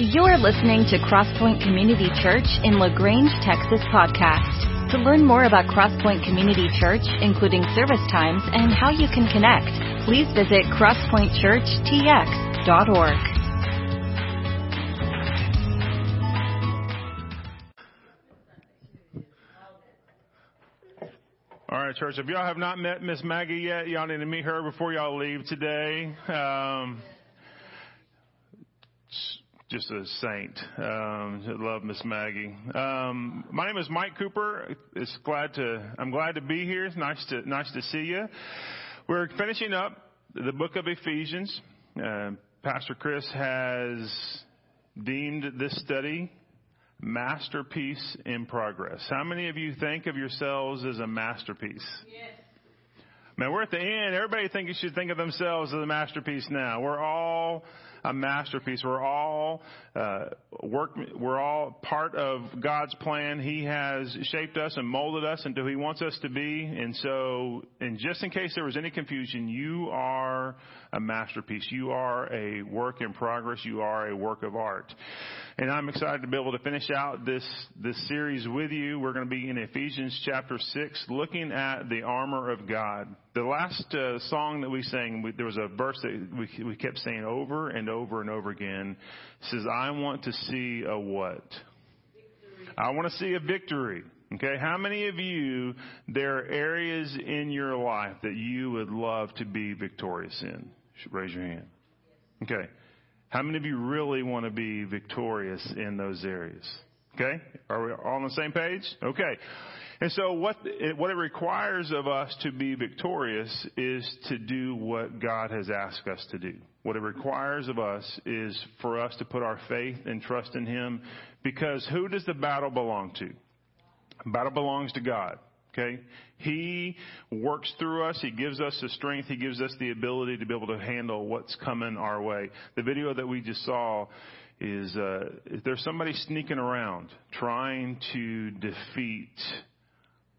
You're listening to Crosspoint Community Church in La Grange, Texas podcast. To learn more about Crosspoint Community Church, including service times and how you can connect, please visit crosspointchurchtx.org. All right, church, if y'all have not met Miss Maggie yet, y'all need to meet her before y'all leave today. Just a saint. I love Miss Maggie. My name is Mike Cooper. I'm glad to be here. It's nice to see you. We're finishing up the book of Ephesians. Pastor Chris has deemed this study Masterpiece in Progress. How many of you think of yourselves as a masterpiece? Yes. Man, we're at the end. Everybody think you should think of themselves as a masterpiece now. We're all a masterpiece. We're all We're all part of God's plan. He has shaped us and molded us into who He wants us to be. And so, and just in case there was any confusion, you are a masterpiece. You are a work in progress. You are a work of art. And I'm excited to be able to finish out this series with you. We're going to be in Ephesians chapter 6, looking at the armor of God. The last song that we sang, there was a verse that we kept saying over and over and over again. It says, I want to see a what? Victory. I want to see a victory. Okay, how many of you, there are areas in your life that you would love to be victorious in? Raise your hand. Okay, how many of you really want to be victorious in those areas? Okay, are we all on the same page? Okay. And so what it requires of us to be victorious is to do what God has asked us to do. What it requires of us is for us to put our faith and trust in Him, because who does the battle belong to? The battle belongs to God. Okay? He works through us. He gives us the strength. He gives us the ability to be able to handle what's coming our way. The video that we just saw is there's somebody sneaking around trying to defeat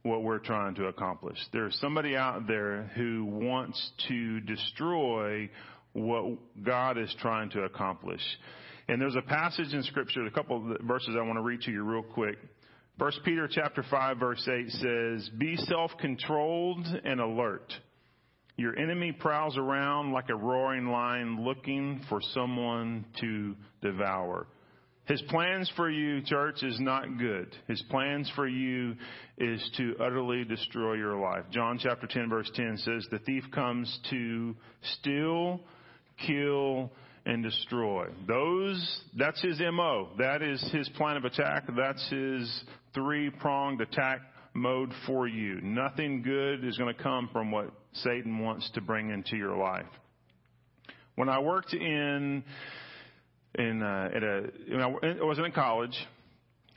what we're trying to accomplish. There's somebody out there who wants to destroy what God is trying to accomplish. And there's a passage in Scripture, a couple of verses I want to read to you real quick. 1 Peter chapter 5, verse 8 says, be self-controlled and alert. Your enemy prowls around like a roaring lion looking for someone to devour. His plans for you, church, is not good. His plans for you is to utterly destroy your life. John chapter 10, verse 10 says, the thief comes to steal, kill, and destroy. That's his MO. That is his plan of attack. That's his three-pronged attack mode for you. Nothing good is going to come from what Satan wants to bring into your life. When I worked I wasn't in college.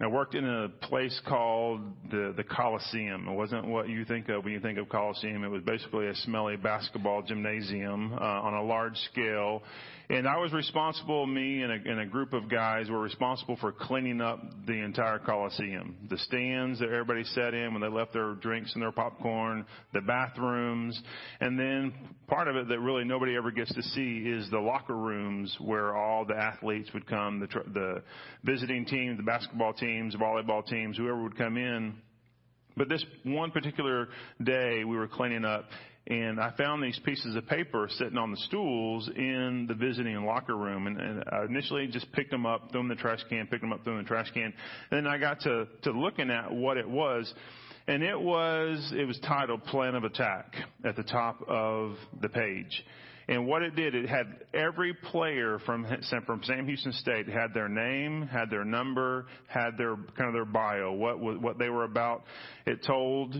I worked in a place called the Coliseum. It wasn't what you think of when you think of Coliseum. It was basically a smelly basketball gymnasium on a large scale. And I was responsible, me and a group of guys were responsible for cleaning up the entire Coliseum. The stands that everybody sat in when they left their drinks and their popcorn, the bathrooms. And then part of it that really nobody ever gets to see is the locker rooms where all the athletes would come, the visiting team, the basketball teams, volleyball teams, whoever would come in. But this one particular day we were cleaning up, and I found these pieces of paper sitting on the stools in the visiting locker room. And I initially just picked them up, threw them in the trash can, picked them up, threw them in the trash can. And then I got to looking at what it was. And it was titled Plan of Attack at the top of the page. And what it did, it had every player from Sam Houston State had their name, had their number, had their kind of their bio, what they were about. It told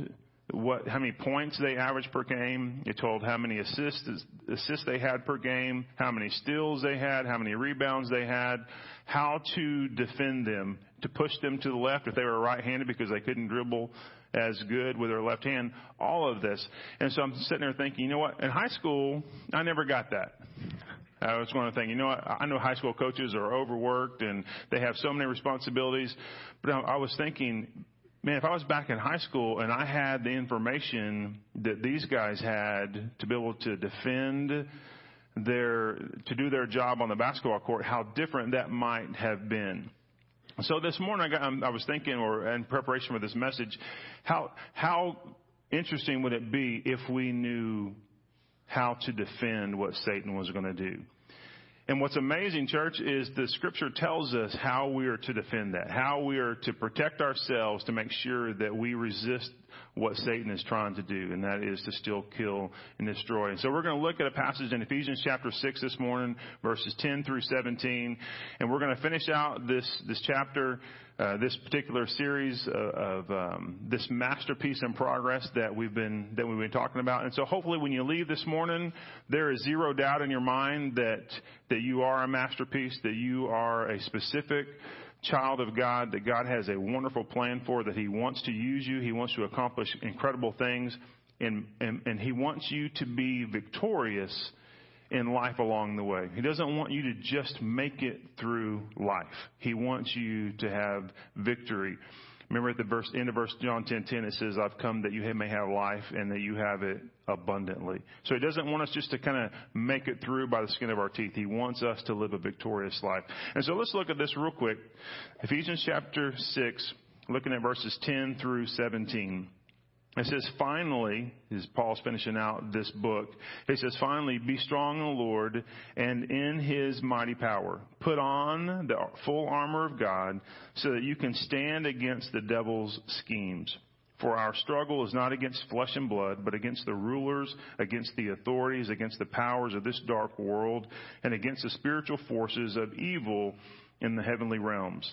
how many points they averaged per game. It told how many assists they had per game, how many steals they had, how many rebounds they had, how to defend them, to push them to the left if they were right-handed because they couldn't dribble as good with their left hand, all of this. And so I'm sitting there thinking, you know what, in high school, I never got that. I was going to think, you know what, I know high school coaches are overworked and they have so many responsibilities, but I was thinking, man, if I was back in high school and I had the information that these guys had to be able to defend to do their job on the basketball court, how different that might have been. So this morning I was thinking, or in preparation for this message, how interesting would it be if we knew how to defend what Satan was going to do? And what's amazing, church, is the scripture tells us how we are to defend that, how we are to protect ourselves to make sure that we resist what Satan is trying to do, and that is to steal, kill, and destroy. And so we're going to look at a passage in Ephesians chapter 6 this morning, verses 10 through 17, and we're going to finish out this chapter, this particular series of this masterpiece in progress that we've been talking about. And so hopefully when you leave this morning, there is zero doubt in your mind that you are a masterpiece, that you are a specific child of God, that God has a wonderful plan for, that He wants to use you. He wants to accomplish incredible things, and He wants you to be victorious in life along the way. He doesn't want you to just make it through life. He wants you to have victory. Remember at the end of verse John 10:10, it says, I've come that you may have life and that you have it abundantly. So He doesn't want us just to kind of make it through by the skin of our teeth. He wants us to live a victorious life. And so let's look at this real quick. Ephesians chapter 6, looking at verses 10 through 17. It says, finally, as Paul's finishing out this book, he says, finally, be strong in the Lord and in His mighty power. Put on the full armor of God so that you can stand against the devil's schemes. For our struggle is not against flesh and blood, but against the rulers, against the authorities, against the powers of this dark world, and against the spiritual forces of evil in the heavenly realms.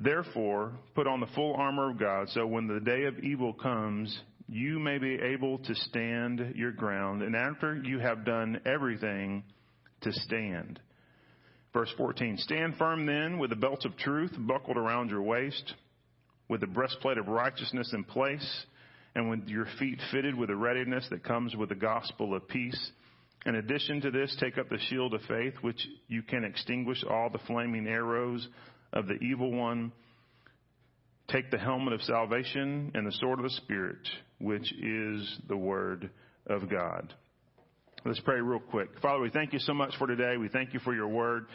Therefore, put on the full armor of God, so when the day of evil comes, you may be able to stand your ground, and after you have done everything, to stand. Verse 14, stand firm then with the belt of truth buckled around your waist, with the breastplate of righteousness in place, and with your feet fitted with the readiness that comes with the gospel of peace. In addition to this, take up the shield of faith, which you can extinguish all the flaming arrows of the evil one. Take the helmet of salvation and the sword of the Spirit, which is the word of God. Let's pray real quick. Father, we thank You so much for today. We thank You for Your word.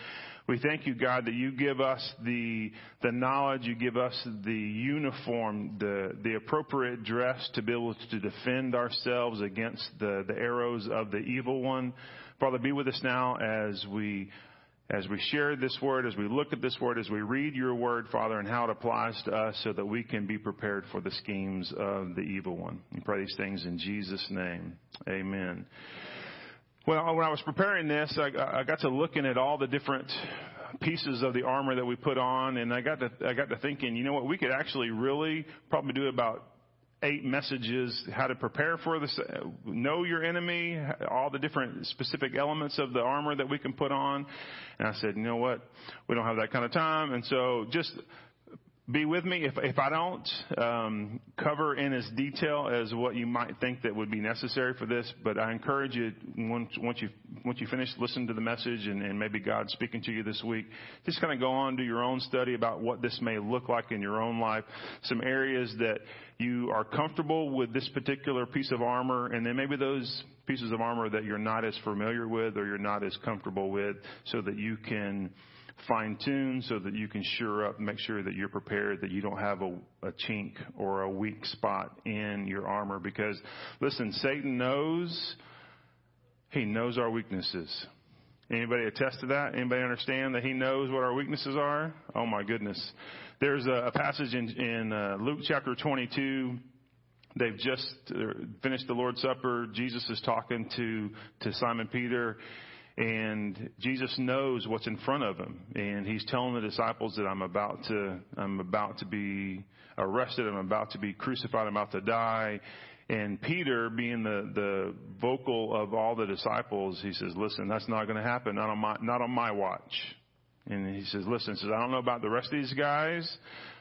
We thank You, God, that You give us the knowledge, You give us the uniform, the appropriate dress to be able to defend ourselves against the arrows of the evil one. Father, be with us now as we share this word, as we look at this word, as we read Your word, Father, and how it applies to us so that we can be prepared for the schemes of the evil one. We pray these things in Jesus' name. Amen. Well, when I was preparing this, I got to looking at all the different pieces of the armor that we put on, and I got to thinking, you know what, we could actually really probably do about 8 messages, how to prepare for this, know your enemy, all the different specific elements of the armor that we can put on. And I said, you know what, we don't have that kind of time. And so just be with me. If I don't cover in as detail as what you might think that would be necessary for this, but I encourage you, once you finish, listen to the message and maybe God's speaking to you this week. Just kind of go on, do your own study about what this may look like in your own life. Some areas that you are comfortable with this particular piece of armor, and then maybe those pieces of armor that you're not as familiar with or you're not as comfortable with, so that you can fine-tune, so that you can make sure that you're prepared, that you don't have a chink or a weak spot in your armor. Because, listen, Satan knows, he knows our weaknesses. Anybody attest to that? Anybody understand that he knows what our weaknesses are? Oh, my goodness. There's a passage in Luke chapter 22. They've just finished the Lord's Supper. Jesus is talking to Simon Peter, and Jesus knows what's in front of Him, and He's telling the disciples that I'm about to be arrested, I'm about to be crucified, I'm about to die. And Peter, being the vocal of all the disciples, he says, listen, that's not going to happen, not on my watch. And he says, listen, I don't know about the rest of these guys,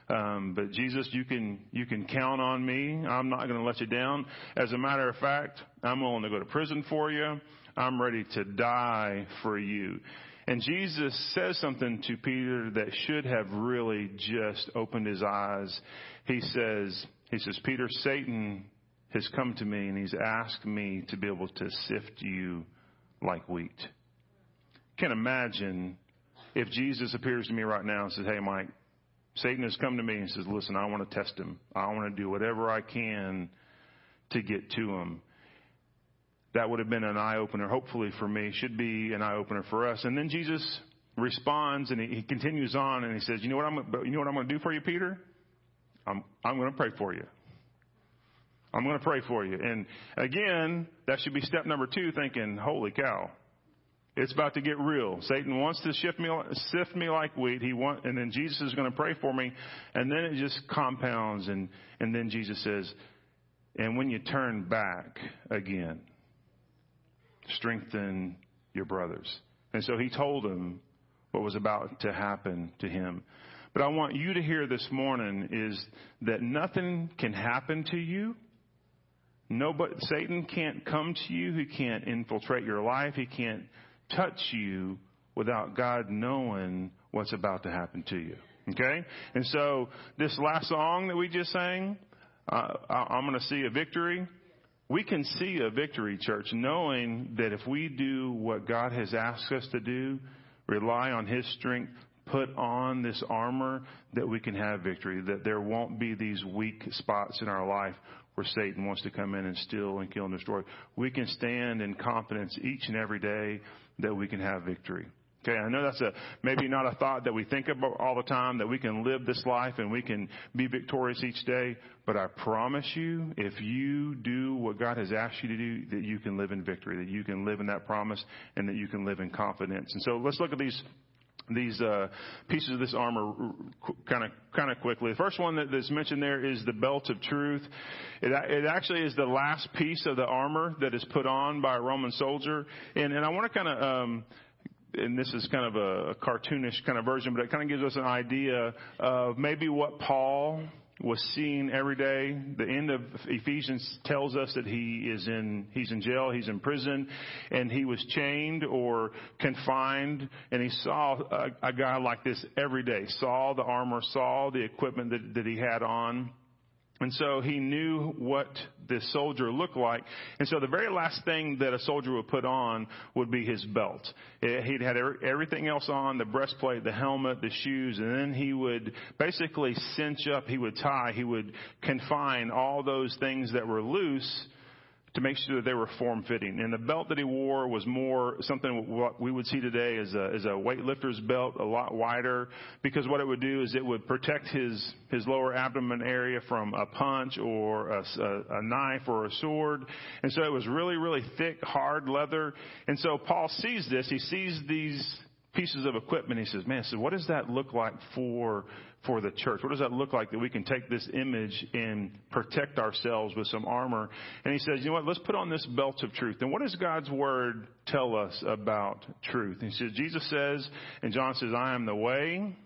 but Jesus, you can count on me. I'm not going to let you down. As a matter of fact, I'm willing to go to prison for you. I'm ready to die for you. And Jesus says something to Peter that should have really just opened his eyes. He says, Peter, Satan has come to me and he's asked me to be able to sift you like wheat. can't imagine if Jesus appears to me right now and says, hey, Mike, Satan has come to me and says, listen, I want to test him. I want to do whatever I can to get to him. That would have been an eye-opener, hopefully, for me. Should be an eye-opener for us. And then Jesus responds, and he continues on, and he says, you know what I'm going to do for you, Peter? I'm going to pray for you. I'm going to pray for you. And again, that should be step number two, thinking, holy cow, it's about to get real. Satan wants to sift me like wheat. And then Jesus is going to pray for me. And then it just compounds. And then Jesus says, and when you turn back again, strengthen your brothers. And so he told him what was about to happen to him. But I want you to hear this morning is that nothing can happen to you. Nobody, Satan can't come to you. He can't infiltrate your life. He can't touch you without God knowing what's about to happen to you. Okay? And so this last song that we just sang, I'm going to see a victory. We can see a victory, church, knowing that if we do what God has asked us to do, rely on his strength, put on this armor, that we can have victory, that there won't be these weak spots in our life where Satan wants to come in and steal and kill and destroy. We can stand in confidence each and every day that we can have victory. Okay, I know that's maybe not a thought that we think about all the time, that we can live this life and we can be victorious each day. But I promise you, if you do what God has asked you to do, that you can live in victory, that you can live in that promise, and that you can live in confidence. And so let's look at these pieces of this armor kind of quickly. The first one that's mentioned there is the belt of truth. It actually is the last piece of the armor that is put on by a Roman soldier. And I want to kind of, and this is kind of a cartoonish kind of version, but it kind of gives us an idea of maybe what Paul was seeing every day. The end of Ephesians tells us that he's in jail, he's in prison, and he was chained or confined, and he saw a guy like this every day, saw the armor, saw the equipment that he had on. And so he knew what this soldier looked like. And so the very last thing that a soldier would put on would be his belt. He'd had everything else on, the breastplate, the helmet, the shoes, and then he would basically cinch up, he would tie, he would confine all those things that were loose to make sure that they were form-fitting. And the belt that he wore was more something what we would see today as a weightlifter's belt, a lot wider, because what it would do is it would protect his lower abdomen area from a punch or a knife or a sword. And so it was really, really thick, hard leather. And so Paul sees this. He sees these pieces of equipment. He says, man, so what does that look like for the church? What does that look like that we can take this image and protect ourselves with some armor? And he says, you know what, let's put on this belt of truth. And what does God's word tell us about truth? And he says, Jesus says, and John says, I am the way,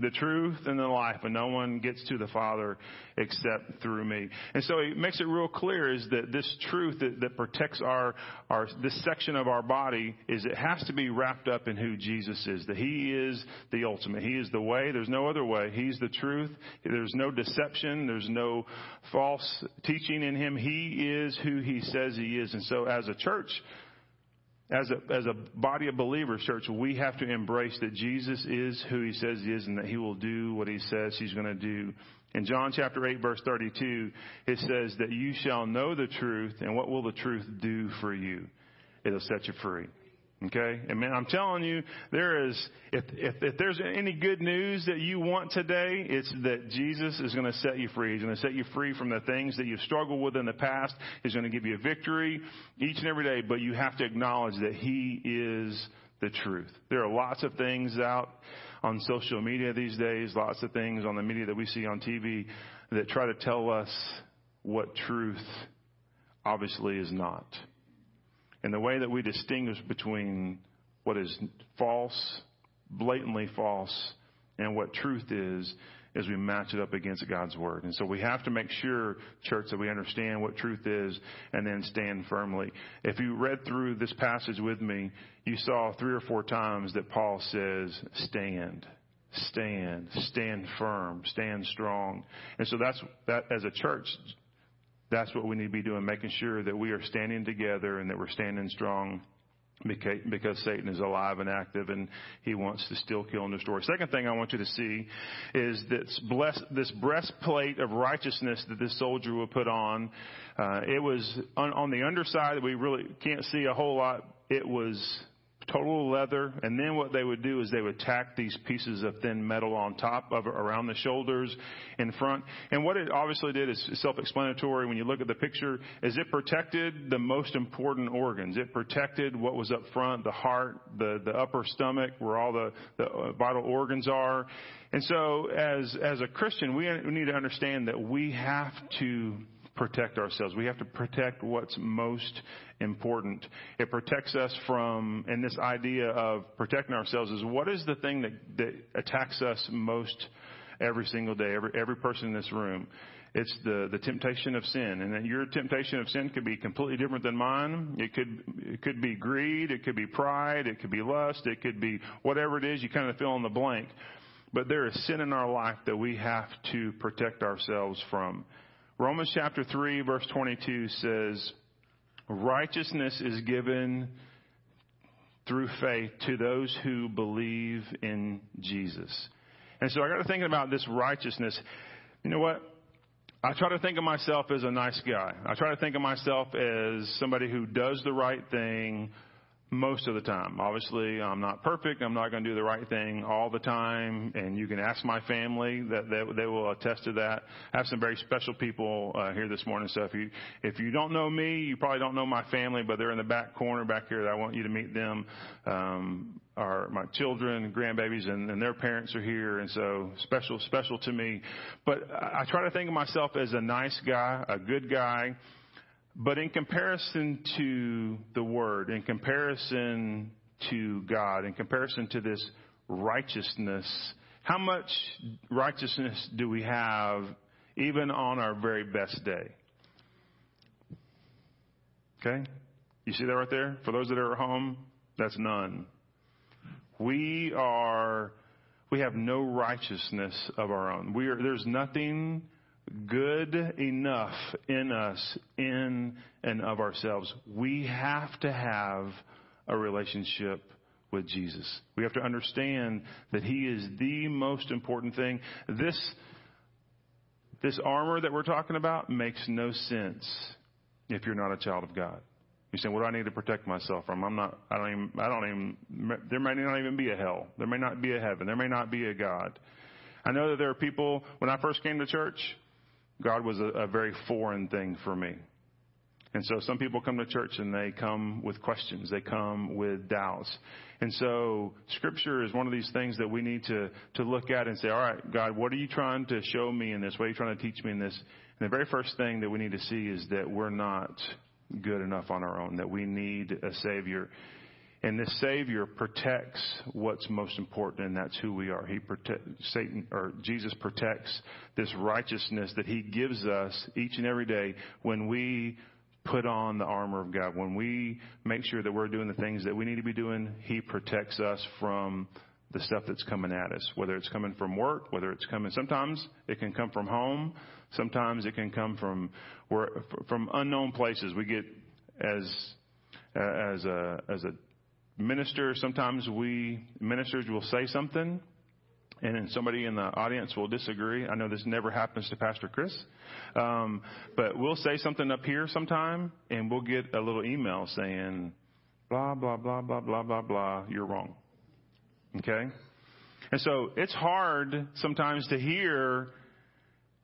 the truth, and the life, and no one gets to the Father except through me. And so he makes it real clear is that this truth that protects our this section of our body is it has to be wrapped up in who Jesus is, that he is the ultimate. He is the way. There's no other way. He's the truth. There's no deception. There's no false teaching in him. He is who he says he is. And so as a church, as a body of believers, church, we have to embrace that Jesus is who he says he is and that he will do what he says he's going to do. In John chapter 8, verse 32, it says that you shall know the truth, and what will the truth do for you? It'll set you free. Okay? And man, I'm telling you, there is, if there's any good news that you want today, it's that Jesus is going to set you free. He's going to set you free from the things that you've struggled with in the past. He's going to give you a victory each and every day, but you have to acknowledge that he is the truth. There are lots of things out on social media these days, lots of things on the media that we see on TV that try to tell us what truth obviously is not. And the way that we distinguish between what is false, blatantly false, and what truth is we match it up against God's word. And so we have to make sure, church, that we understand what truth is and then stand firmly. If you read through this passage with me, you saw 3 or 4 times that Paul says, stand firm, stand strong. And so that as a church, that's what we need to be doing, making sure that we are standing together and that we're standing strong because Satan is alive and active and he wants to still kill and destroy. Second thing I want you to see is this breastplate of righteousness that this soldier will put on. It was on the underside that we really can't see a whole lot. It was total leather, and then what they would do is they would tack these pieces of thin metal on top of around the shoulders in front. And what it obviously did is self-explanatory when you look at the picture, is it protected the most important organs. It protected what was up front, the heart, the upper stomach, where all the vital organs are. And so as a Christian, we need to understand that we have to protect ourselves. We have to protect what's most important. It protects us from, and this idea of protecting ourselves is what is the thing that attacks us most every single day, every person in this room? It's the temptation of sin. And then your temptation of sin could be completely different than mine. It could be greed. It could be pride. It could be lust. It could be whatever it is. You kind of fill in the blank. But there is sin in our life that we have to protect ourselves from. Romans chapter 3, verse 22 says, righteousness is given through faith to those who believe in Jesus. And so I got to thinking about this righteousness. You know what? I try to think of myself as a nice guy. I try to think of myself as somebody who does the right thing most of the time. Obviously, I'm not perfect. I'm not going to do the right thing all the time. And you can ask my family that they will attest to that. I have some very special people here this morning. So if you don't know me, you probably don't know my family, but they're in the back corner back here. That I want you to meet them. Are my children, grandbabies, and their parents are here. And so special to me. But I try to think of myself as a nice guy, a good guy. But in comparison to the Word, in comparison to God, in comparison to this righteousness, how much righteousness do we have even on our very best day? Okay? You see that right there? For those that are at home, that's none. We have no righteousness of our own. There's nothing good enough in us, in and of ourselves. We have to have a relationship with Jesus. We have to understand that He is the most important thing. This armor that we're talking about makes no sense if you're not a child of God. You're saying, what do I need to protect myself from? There may not even be a hell. There may not be a heaven. There may not be a God. I know that there are people, when I first came to church, God was a very foreign thing for me. And so some people come to church and they come with questions. They come with doubts. And so Scripture is one of these things that we need to look at and say, all right, God, what are you trying to show me in this? What are you trying to teach me in this? And the very first thing that we need to see is that we're not good enough on our own, that we need a Savior. And this Savior protects what's most important, and that's who we are. Jesus protects this righteousness that He gives us each and every day when we put on the armor of God. When we make sure that we're doing the things that we need to be doing, He protects us from the stuff that's coming at us, whether it's coming from work, whether it's coming. Sometimes it can come from home. Sometimes it can come from unknown places. We get as a minister, sometimes ministers will say something and then somebody in the audience will disagree. I know this never happens to Pastor Chris, but we'll say something up here sometime and we'll get a little email saying, blah, blah, blah, blah, blah, blah, blah, you're wrong. Okay? And so it's hard sometimes to hear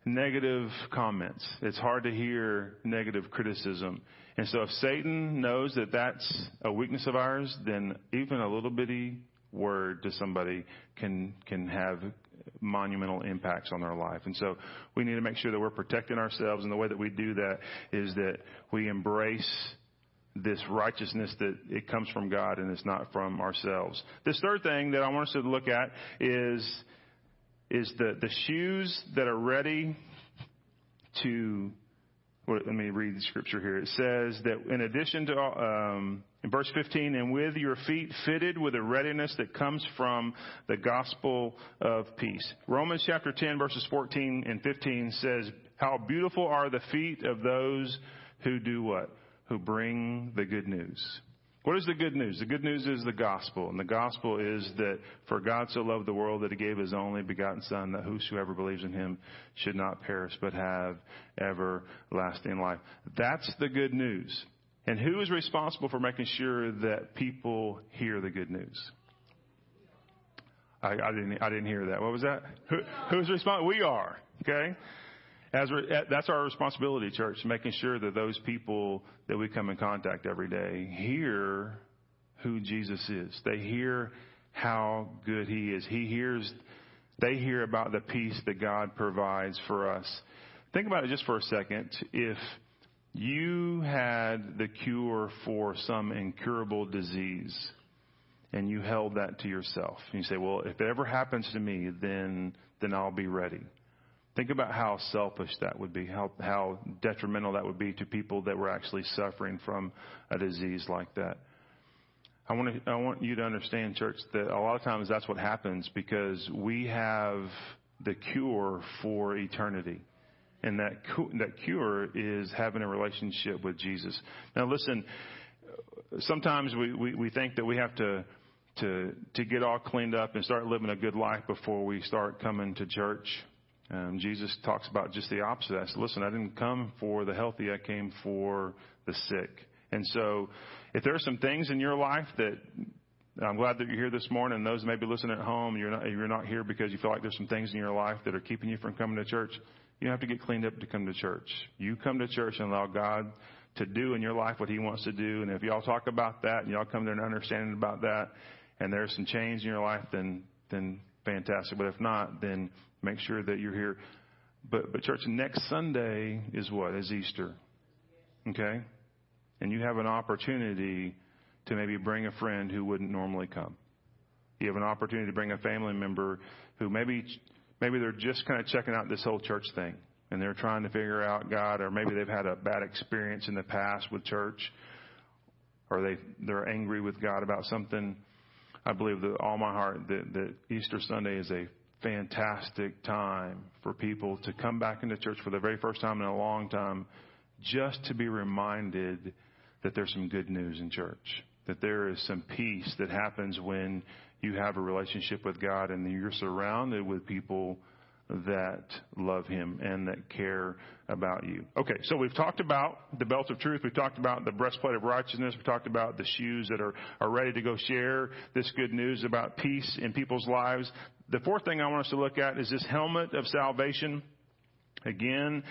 negative comments. It's hard to hear negative criticism. And so if Satan knows that that's a weakness of ours, then even a little bitty word to somebody can have monumental impacts on their life. And so we need to make sure that we're protecting ourselves. And the way that we do that is that we embrace this righteousness that it comes from God and it's not from ourselves. This third thing that I want us to look at is the shoes that are ready to... Let me read the Scripture here. It says that in addition to in verse 15, and with your feet fitted with a readiness that comes from the gospel of peace. Romans chapter 10, verses 14 and 15 says, how beautiful are the feet of those who do what? Who bring the good news. What is the good news? The good news is the gospel. And the gospel is that for God so loved the world that he gave his only begotten son, that whosoever believes in him should not perish but have everlasting life. That's the good news. And who is responsible for making sure that people hear the good news? I didn't hear that. What was that? Who's responsible? We are. Okay. That's our responsibility, church, making sure that those people that we come in contact every day hear who Jesus is. They hear how good he is. They hear about the peace that God provides for us. Think about it just for a second. If you had the cure for some incurable disease and you held that to yourself, and you say, well, if it ever happens to me, then I'll be ready. Think about how selfish that would be, how detrimental that would be to people that were actually suffering from a disease like that. I want you to understand, church, that a lot of times that's what happens because we have the cure for eternity. And that cure is having a relationship with Jesus. Now, listen, sometimes we think that we have to get all cleaned up and start living a good life before we start coming to church. Jesus talks about just the opposite. I said, listen, I didn't come for the healthy. I came for the sick. And so if there are some things in your life that I'm glad that you're here this morning, and those maybe listening at home, you're not here because you feel like there's some things in your life that are keeping you from coming to church. You don't have to get cleaned up to come to church. You come to church and allow God to do in your life what he wants to do. And if y'all talk about that and y'all come there and understanding about that and there's some change in your life, then fantastic. But if not, then make sure that you're here. But church, next Sunday is what? Is Easter. Okay? And you have an opportunity to maybe bring a friend who wouldn't normally come. You have an opportunity to bring a family member who maybe they're just kind of checking out this whole church thing. And they're trying to figure out God. Or maybe they've had a bad experience in the past with church. Or they're angry with God about something. I believe with all my heart that Easter Sunday is a fantastic time for people to come back into church for the very first time in a long time, just to be reminded that there's some good news in church, that there is some peace that happens when you have a relationship with God and you're surrounded with people that love him and that care about you. Okay, so we've talked about the belt of truth. We've talked about the breastplate of righteousness. We've talked about the shoes that are ready to go share this good news about peace in people's lives. The fourth thing I want us to look at is this helmet of salvation. Again,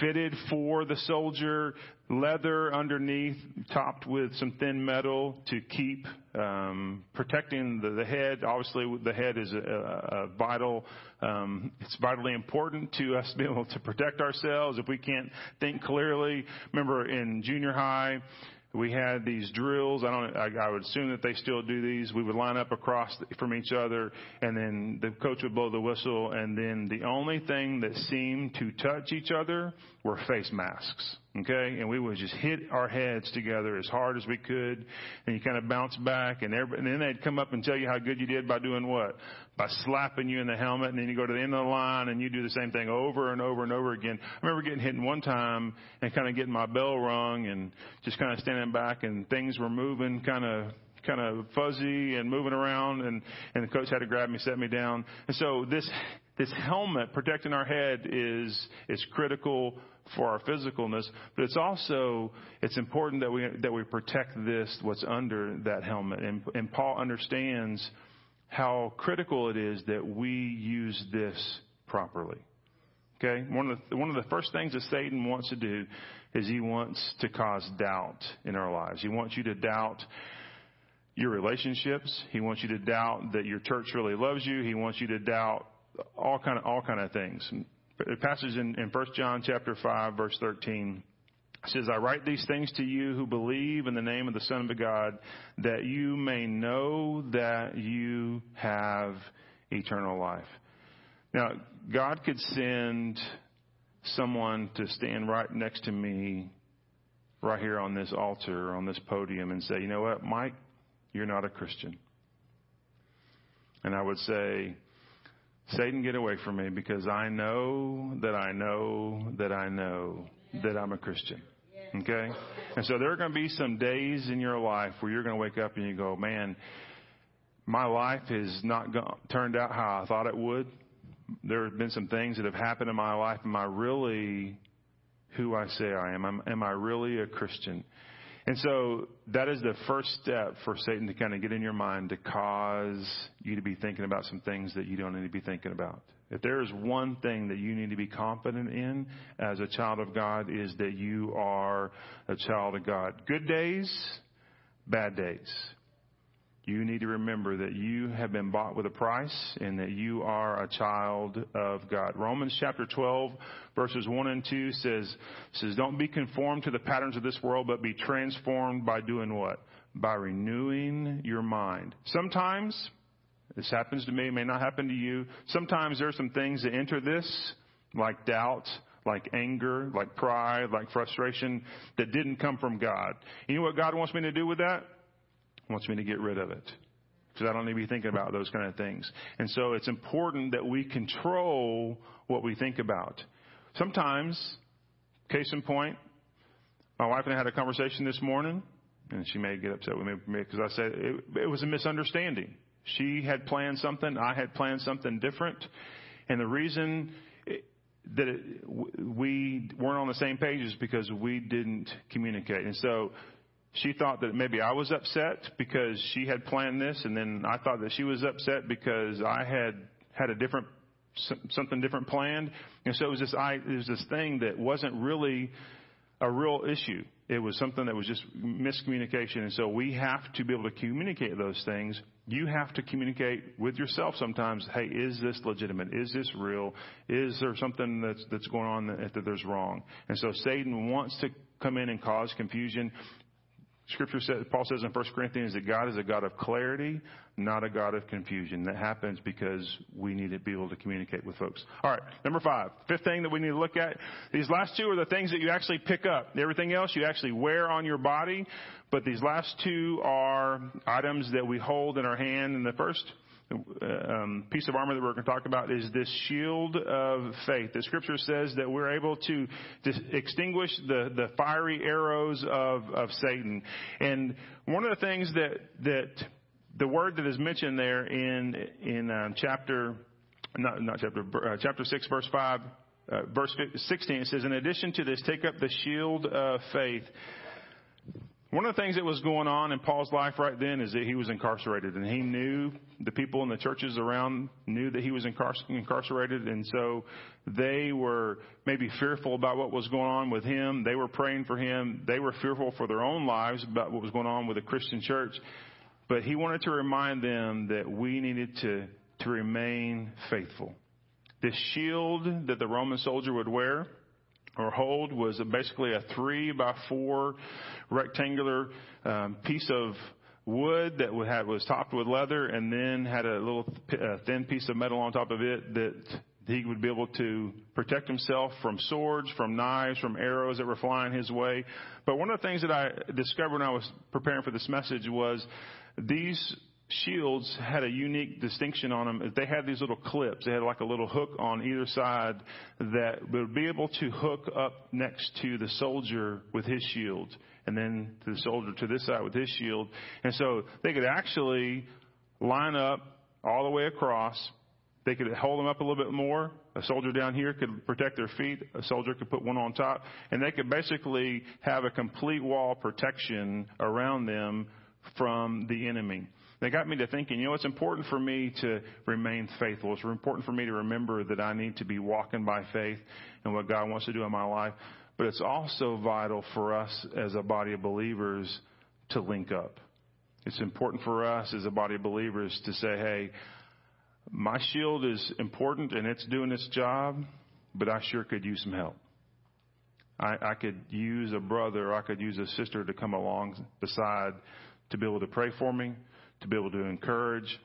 fitted for the soldier, leather underneath, topped with some thin metal to keep protecting the head. Obviously, the head is a vital. It's vitally important to us to be able to protect ourselves if we can't think clearly. Remember, in junior high, we had these drills. I would assume that they still do these. We would line up across from each other, and then the coach would blow the whistle, and then the only thing that seemed to touch each other were face masks. Okay? And we would just hit our heads together as hard as we could, and you kind of bounce back, and then they'd come up and tell you how good you did by doing what? By slapping you in the helmet, and then you go to the end of the line, and you do the same thing over and over and over again. I remember getting hit one time and kind of getting my bell rung and just kind of standing back, and things were moving kind of fuzzy and moving around, and the coach had to grab me, set me down. And so this helmet protecting our head is critical for our physicalness, but it's important that we protect this, what's under that helmet. And Paul understands how critical it is that we use this properly. Okay, one of the first things that Satan wants to do is he wants to cause doubt in our lives. He wants you to doubt your relationships. He wants you to doubt that your church really loves you. He wants you to doubt all kind of things. A passage in 1 John chapter 5, verse 13 says, "I write these things to you who believe in the name of the Son of God, that you may know that you have eternal life." Now, God could send someone to stand right next to me right here on this altar, on this podium, and say, "You know what, Mike, you're not a Christian." And I would say, "Satan, get away from me, because I know that I know that I know that I'm a Christian." Yeah. Okay? And so there are going to be some days in your life where you're going to wake up and you go, man, my life has not turned out how I thought it would. There have been some things that have happened in my life. Am I really who I say I am? Am I really a Christian? And so that is the first step for Satan to kind of get in your mind to cause you to be thinking about some things that you don't need to be thinking about. If there is one thing that you need to be confident in as a child of God, is that you are a child of God. Good days, bad days. You need to remember that you have been bought with a price and that you are a child of God. Romans chapter 12, verses 1 and 2 says, don't be conformed to the patterns of this world, but be transformed by doing what? By renewing your mind. Sometimes, this happens to me, it may not happen to you. Sometimes there are some things that enter this, like doubt, like anger, like pride, like frustration, that didn't come from God. You know what God wants me to do with that? Wants me to get rid of it because I don't need to be thinking about those kind of things. And so it's important that we control what we think about. Sometimes, case in point, my wife and I had a conversation this morning, and she may get upset with me because I said it was a misunderstanding. She had planned something. I had planned something different. And the reason we weren't on the same page is because we didn't communicate. And so she thought that maybe I was upset because she had planned this, and then I thought that she was upset because I had a different, something different planned. And so it was this thing that wasn't really a real issue. It was something that was just miscommunication. And so we have to be able to communicate those things. You have to communicate with yourself sometimes. Hey, is this legitimate? Is this real? Is there something that's going on that there's wrong? And so Satan wants to come in and cause confusion. Scripture says, Paul says in 1 Corinthians that God is a God of clarity, not a God of confusion. That happens because we need to be able to communicate with folks. All right, number 5. Fifth thing that we need to look at. These last two are the things that you actually pick up. Everything else you actually wear on your body. But these last two are items that we hold in our hand. And the first piece of armor that we're going to talk about is this shield of faith. The scripture says that we're able to extinguish the fiery arrows of Satan. And one of the things that the word that is mentioned there in chapter 6, verse 5, verse 16, it says, in addition to this, take up the shield of faith. One of the things that was going on in Paul's life right then is that he was incarcerated, and he knew the people in the churches around knew that he was incarcerated, and so they were maybe fearful about what was going on with him. They were praying for him. They were fearful for their own lives about what was going on with the Christian church, but he wanted to remind them that we needed to remain faithful. The shield that the Roman soldier would wear or hold was basically a 3x4 rectangular piece of wood that was topped with leather and then had a little thin piece of metal on top of it that he would be able to protect himself from swords, from knives, from arrows that were flying his way. But one of the things that I discovered when I was preparing for this message was these shields had a unique distinction on them. They had these little clips. They had like a little hook on either side that would be able to hook up next to the soldier with his shield, and then to the soldier to this side with his shield. And so they could actually line up all the way across. They could hold them up a little bit more. A soldier down here could protect their feet. A soldier could put one on top. And they could basically have a complete wall protection around them from the enemy. That got me to thinking, it's important for me to remain faithful. It's important for me to remember that I need to be walking by faith and what God wants to do in my life. But it's also vital for us as a body of believers to link up. It's important for us as a body of believers to say, hey, my shield is important and it's doing its job, but I sure could use some help. I could use a brother, I could use a sister to come along beside to be able to pray for me, to be able to encourage,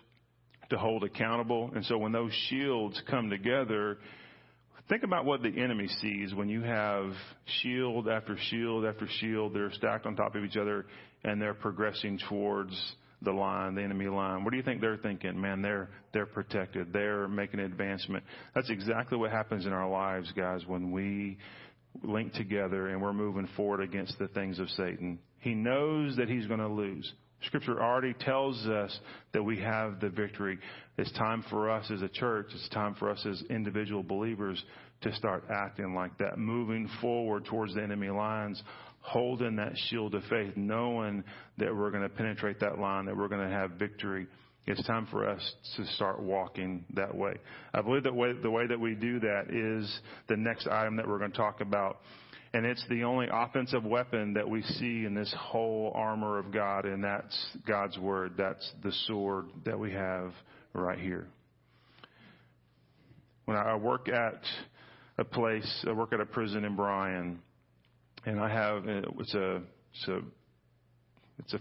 to hold accountable. And so when those shields come together, think about what the enemy sees when you have shield after shield after shield. They're stacked on top of each other, and they're progressing towards the line, the enemy line. What do you think they're thinking? Man, they're protected. They're making advancement. That's exactly what happens in our lives, guys, when we linked together, and we're moving forward against the things of Satan. He knows that he's going to lose. Scripture already tells us that we have the victory. It's time for us as a church, it's time for us as individual believers to start acting like that, moving forward towards the enemy lines, holding that shield of faith, knowing that we're going to penetrate that line, that we're going to have victory. It's time for us to start walking that way. I believe that the way that we do that is the next item that we're going to talk about. And it's the only offensive weapon that we see in this whole armor of God, and that's God's Word. That's the sword that we have right here. When I work at a place, I work at a prison in Bryan, and I have, it's a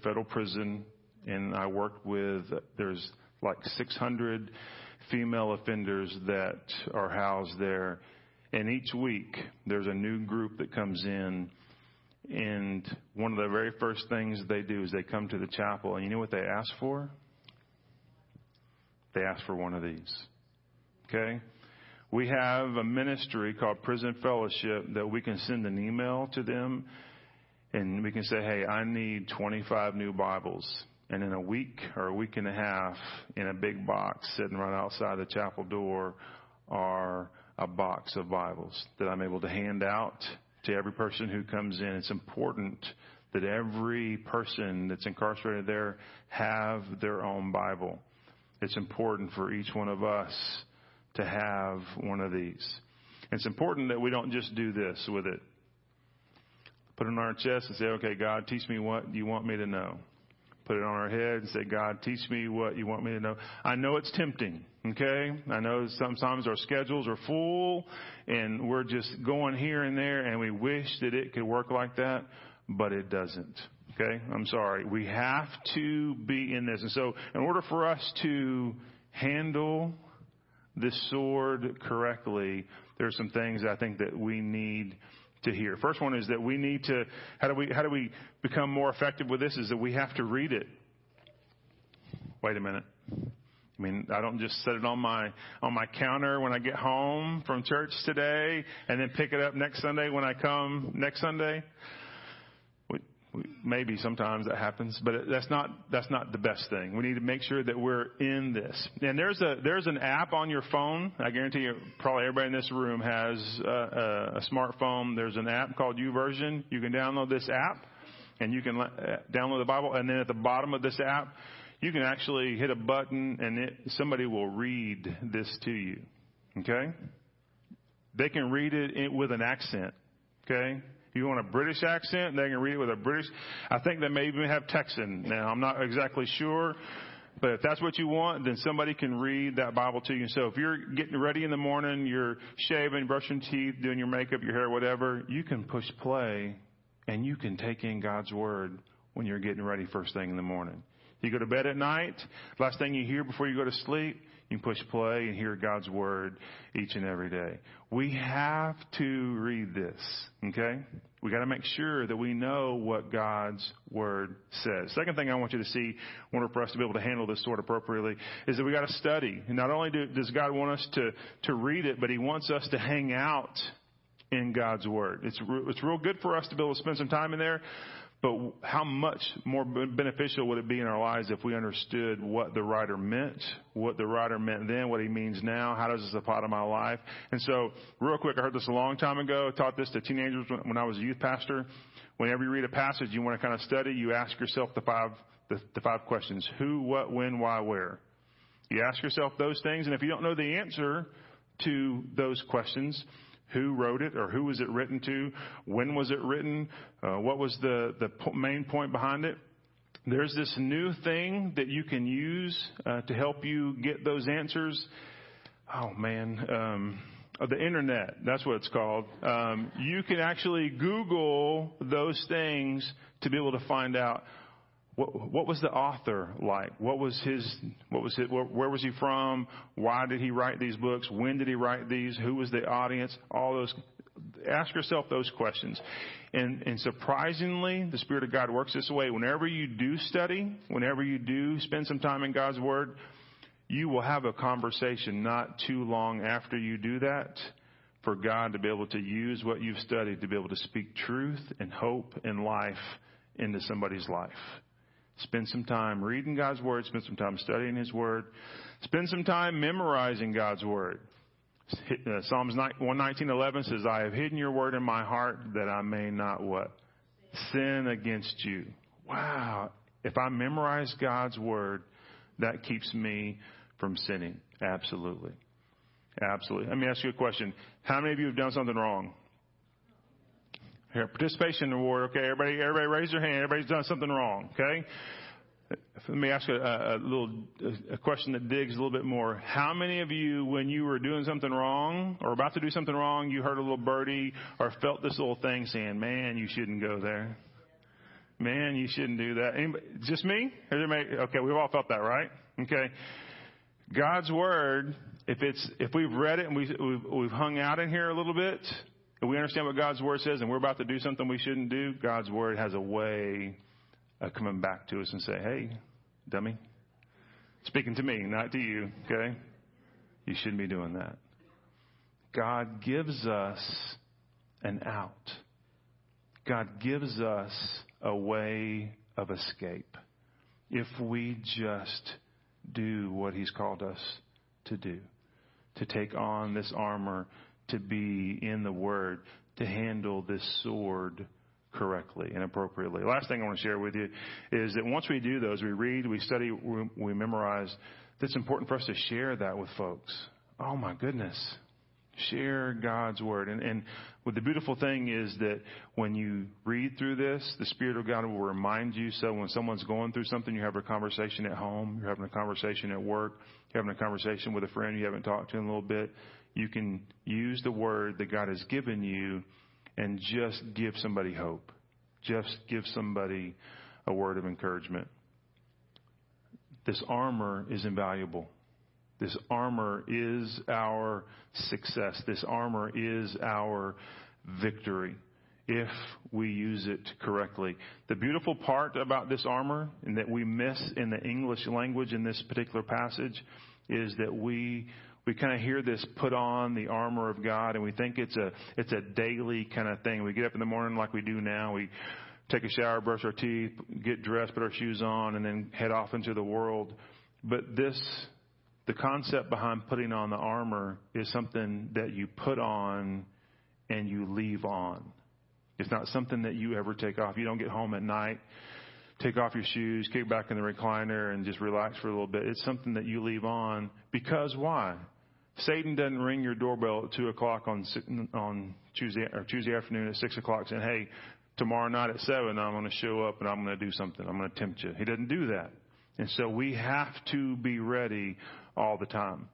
federal prison, and I work with, there's like 600 female offenders that are housed there. And each week, there's a new group that comes in, and one of the very first things they do is they come to the chapel, and you know what they ask for? They ask for one of these, okay? We have a ministry called Prison Fellowship that we can send an email to them, and we can say, hey, I need 25 new Bibles. And in a week or a week and a half, in a big box sitting right outside the chapel door are a box of Bibles that I'm able to hand out to every person who comes in. It's important that every person that's incarcerated there have their own Bible. It's important for each one of us to have one of these. It's important that we don't just do this with it. Put it on our chest and say, okay, God, teach me what you want me to know. Put it on our head and say, God, teach me what you want me to know. I know it's tempting, okay? I know sometimes our schedules are full and we're just going here and there, and we wish that it could work like that, but it doesn't, okay? I'm sorry. We have to be in this. And so in order for us to handle this sword correctly, there are some things I think that we need to hear. First one is that we need to, how do we become more effective with this, is that we have to read it. Wait a minute. I mean, I don't just set it on my counter when I get home from church today and then pick it up next Sunday when I come next Sunday. Maybe sometimes that happens, but that's not the best thing. We need to make sure that we're in this. And there's an app on your phone. I guarantee you, probably everybody in this room has a smartphone. There's an app called YouVersion. You can download this app, and you can download the Bible. And then at the bottom of this app, you can actually hit a button, and somebody will read this to you. Okay? They can read it with an accent. Okay? You want a British accent, they can read it with a British. I think they may even have Texan. Now, I'm not exactly sure, but if that's what you want, then somebody can read that Bible to you. So if you're getting ready in the morning, you're shaving, brushing teeth, doing your makeup, your hair, whatever, you can push play, and you can take in God's Word when you're getting ready first thing in the morning. You go to bed at night, last thing you hear before you go to sleep, you can push play and hear God's Word each and every day. We have to read this, okay? We got to make sure that we know what God's Word says. Second thing I want you to see, in order for us to be able to handle this sword appropriately, is that we got to study. And not only does God want us to read it, but He wants us to hang out in God's Word. It's real good for us to be able to spend some time in there. But how much more beneficial would it be in our lives if we understood what the writer meant then, what he means now, how does this apply to my life? And so, real quick, I heard this a long time ago, I taught this to teenagers when I was a youth pastor. Whenever you read a passage you want to kind of study, you ask yourself the five questions. Who, what, when, why, where. You ask yourself those things, and if you don't know the answer to those questions, who wrote it or who was it written to? When was it written? What was the main point behind it? There's this new thing that you can use to help you get those answers. Oh, man. The Internet. That's what it's called. You can actually Google those things to be able to find out what was the author like? Where was he from? Why did he write these books? When did he write these? Who was the audience? All those. Ask yourself those questions. And surprisingly, the Spirit of God works this way. Whenever you do study, whenever you do spend some time in God's Word, you will have a conversation not too long after you do that for God to be able to use what you've studied to be able to speak truth and hope and life into somebody's life. Spend some time reading God's Word. Spend some time studying His Word. Spend some time memorizing God's Word. Psalms 119:11 says, I have hidden your Word in my heart that I may not what? Sin against you. Wow. If I memorize God's Word, that keeps me from sinning. Absolutely. Absolutely. Let me ask you a question. How many of you have done something wrong? Here, participation award. Okay, everybody raise your hand. Everybody's done something wrong. Okay. Let me ask you a question that digs a little bit more. How many of you, when you were doing something wrong or about to do something wrong, you heard a little birdie or felt this little thing saying, man, you shouldn't go there. Man, you shouldn't do that. Anybody, just me? Okay, we've all felt that, right? Okay. God's Word, if we've read it and we've hung out in here a little bit, and we understand what God's Word says and we're about to do something we shouldn't do, God's Word has a way of coming back to us and say, hey, dummy, speaking to me, not to you, okay? You shouldn't be doing that. God gives us an out. God gives us a way of escape if we just do what He's called us to do, to take on this armor, to be in the Word, to handle this sword correctly and appropriately. Last thing I want to share with you is that once we do those, we read, we study, we memorize, it's important for us to share that with folks. Oh, my goodness. Share God's Word. And what the beautiful thing is that when you read through this, the Spirit of God will remind you. So when someone's going through something, you're having a conversation at home, you're having a conversation at work, you're having a conversation with a friend you haven't talked to in a little bit, you can use the Word that God has given you and just give somebody hope. Just give somebody a word of encouragement. This armor is invaluable. This armor is our success. This armor is our victory if we use it correctly. The beautiful part about this armor, and that we miss in the English language in this particular passage, is that we kind of hear this, put on the armor of God, and we think it's a daily kind of thing. We get up in the morning like we do now. We take a shower, brush our teeth, get dressed, put our shoes on, and then head off into the world. But the concept behind putting on the armor is something that you put on and you leave on. It's not something that you ever take off. You don't get home at night, take off your shoes, kick back in the recliner, and just relax for a little bit. It's something that you leave on because why? Satan doesn't ring your doorbell at 2 o'clock on Tuesday afternoon at 6 o'clock saying, hey, tomorrow night at 7, I'm going to show up and I'm going to do something. I'm going to tempt you. He doesn't do that. And so we have to be ready all the time.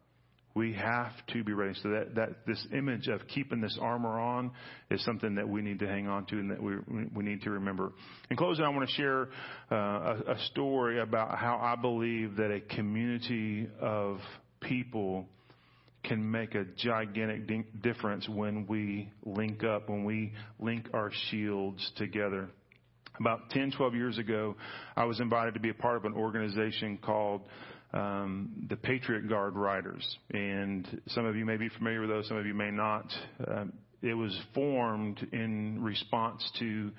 We have to be ready. So that this image of keeping this armor on is something that we need to hang on to and that we need to remember. In closing, I want to share a story about how I believe that a community of people can make a gigantic difference when we link up, when we link our shields together. About 10, 12 years ago, I was invited to be a part of an organization called the Patriot Guard Riders. And some of you may be familiar with those, some of you may not. It was formed in response to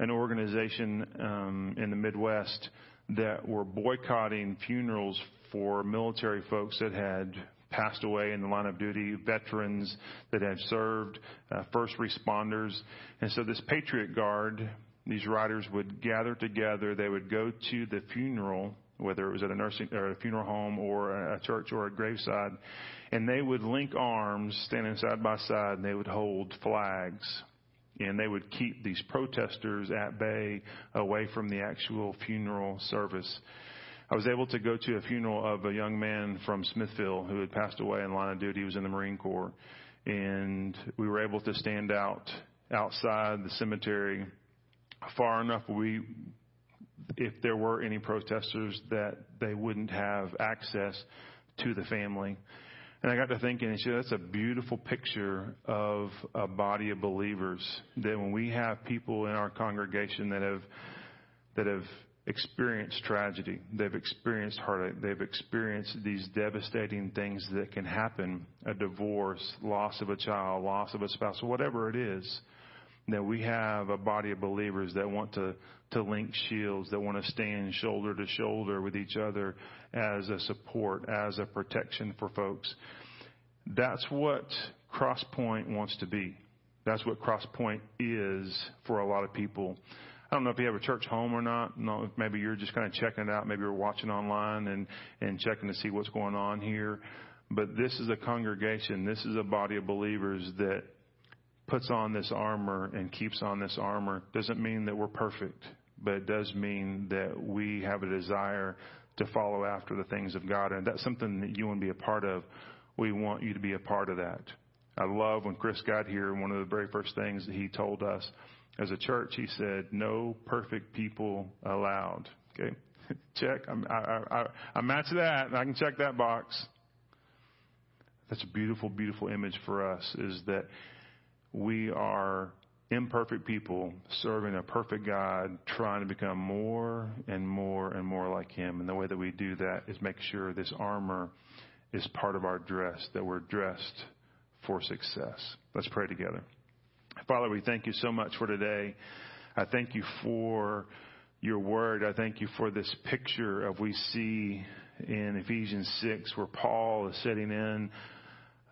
an organization in the Midwest that were boycotting funerals for military folks that had passed away in the line of duty, veterans that had served, first responders. And so this Patriot Guard, these riders would gather together. They would go to the funeral, whether it was at a nursing or a funeral home or a church or a graveside, and they would link arms, standing side by side, and they would hold flags. And they would keep these protesters at bay away from the actual funeral service. I was able to go to a funeral of a young man from Smithville who had passed away in line of duty. He was in the Marine Corps. And we were able to stand outside the cemetery far enough if there were any protesters, that they wouldn't have access to the family. And I got to thinking, that's a beautiful picture of a body of believers, that when we have people in our congregation that have experienced tragedy. They've experienced heartache. They've experienced these devastating things that can happen, a divorce, loss of a child, loss of a spouse, whatever it is, that we have a body of believers that want to link shields, that want to stand shoulder to shoulder with each other as a support, as a protection for folks. That's what Crosspoint wants to be. That's what Crosspoint is for a lot of people. I don't know if you have a church home or not. No, maybe you're just kind of checking it out. Maybe you're watching online and checking to see what's going on here. But this is a congregation. This is a body of believers that puts on this armor and keeps on this armor. Doesn't mean that we're perfect, but it does mean that we have a desire to follow after the things of God. And that's something that you want to be a part of. We want you to be a part of that. I love when Chris got here, one of the very first things that he told us as a church, he said, no perfect people allowed. Okay, check. I match that. I can check that box. That's a beautiful, beautiful image for us, is that we are imperfect people serving a perfect God, trying to become more and more and more like Him. And the way that we do that is make sure this armor is part of our dress, that we're dressed for success. Let's pray together. Father, we thank you so much for today. I thank you for your word. I thank you for this picture of we see in Ephesians 6 where Paul is sitting in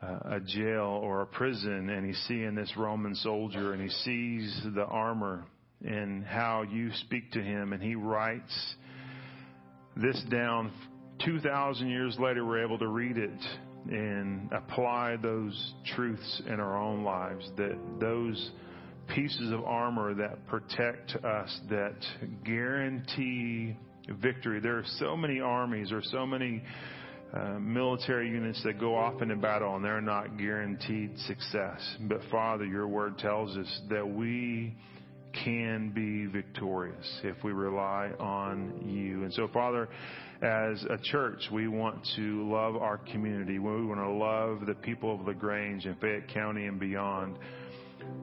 a jail or a prison, and he's seeing this Roman soldier, and he sees the armor and how you speak to him, and he writes this down. 2,000 years later, we're able to read it and apply those truths in our own lives, that those pieces of armor that protect us, that guarantee victory. There are so many armies or so many military units that go off into battle, and they're not guaranteed success. But Father, your word tells us that we can be victorious if we rely on you. And so, Father, as a church, we want to love our community. We want to love the people of La Grange and Fayette County and beyond,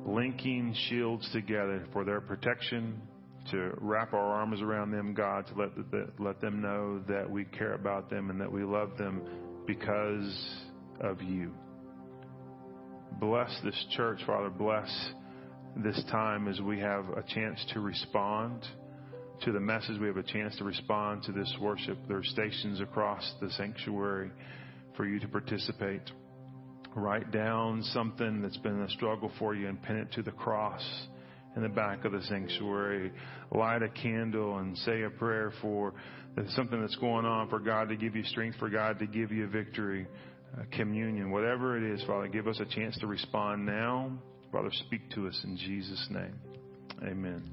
linking shields together for their protection, to wrap our arms around them, God, to let them know that we care about them and that we love them because of you. Bless this church, Father. Bless this time as we have a chance to respond to the message. We have a chance to respond to this worship. There are stations across the sanctuary for you to participate. Write down something that's been a struggle for you and pin it to the cross in the back of the sanctuary. Light a candle and say a prayer for something that's going on, for God to give you strength, for God to give you victory, communion, whatever it is. Father, give us a chance to respond now. Father, speak to us in Jesus' name. Amen.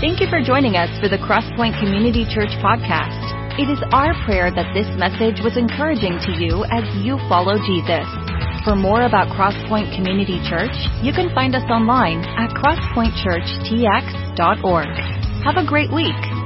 Thank you for joining us for the Crosspoint Community Church podcast. It is our prayer that this message was encouraging to you as you follow Jesus. For more about Crosspoint Community Church, you can find us online at crosspointchurchtx.org. Have a great week.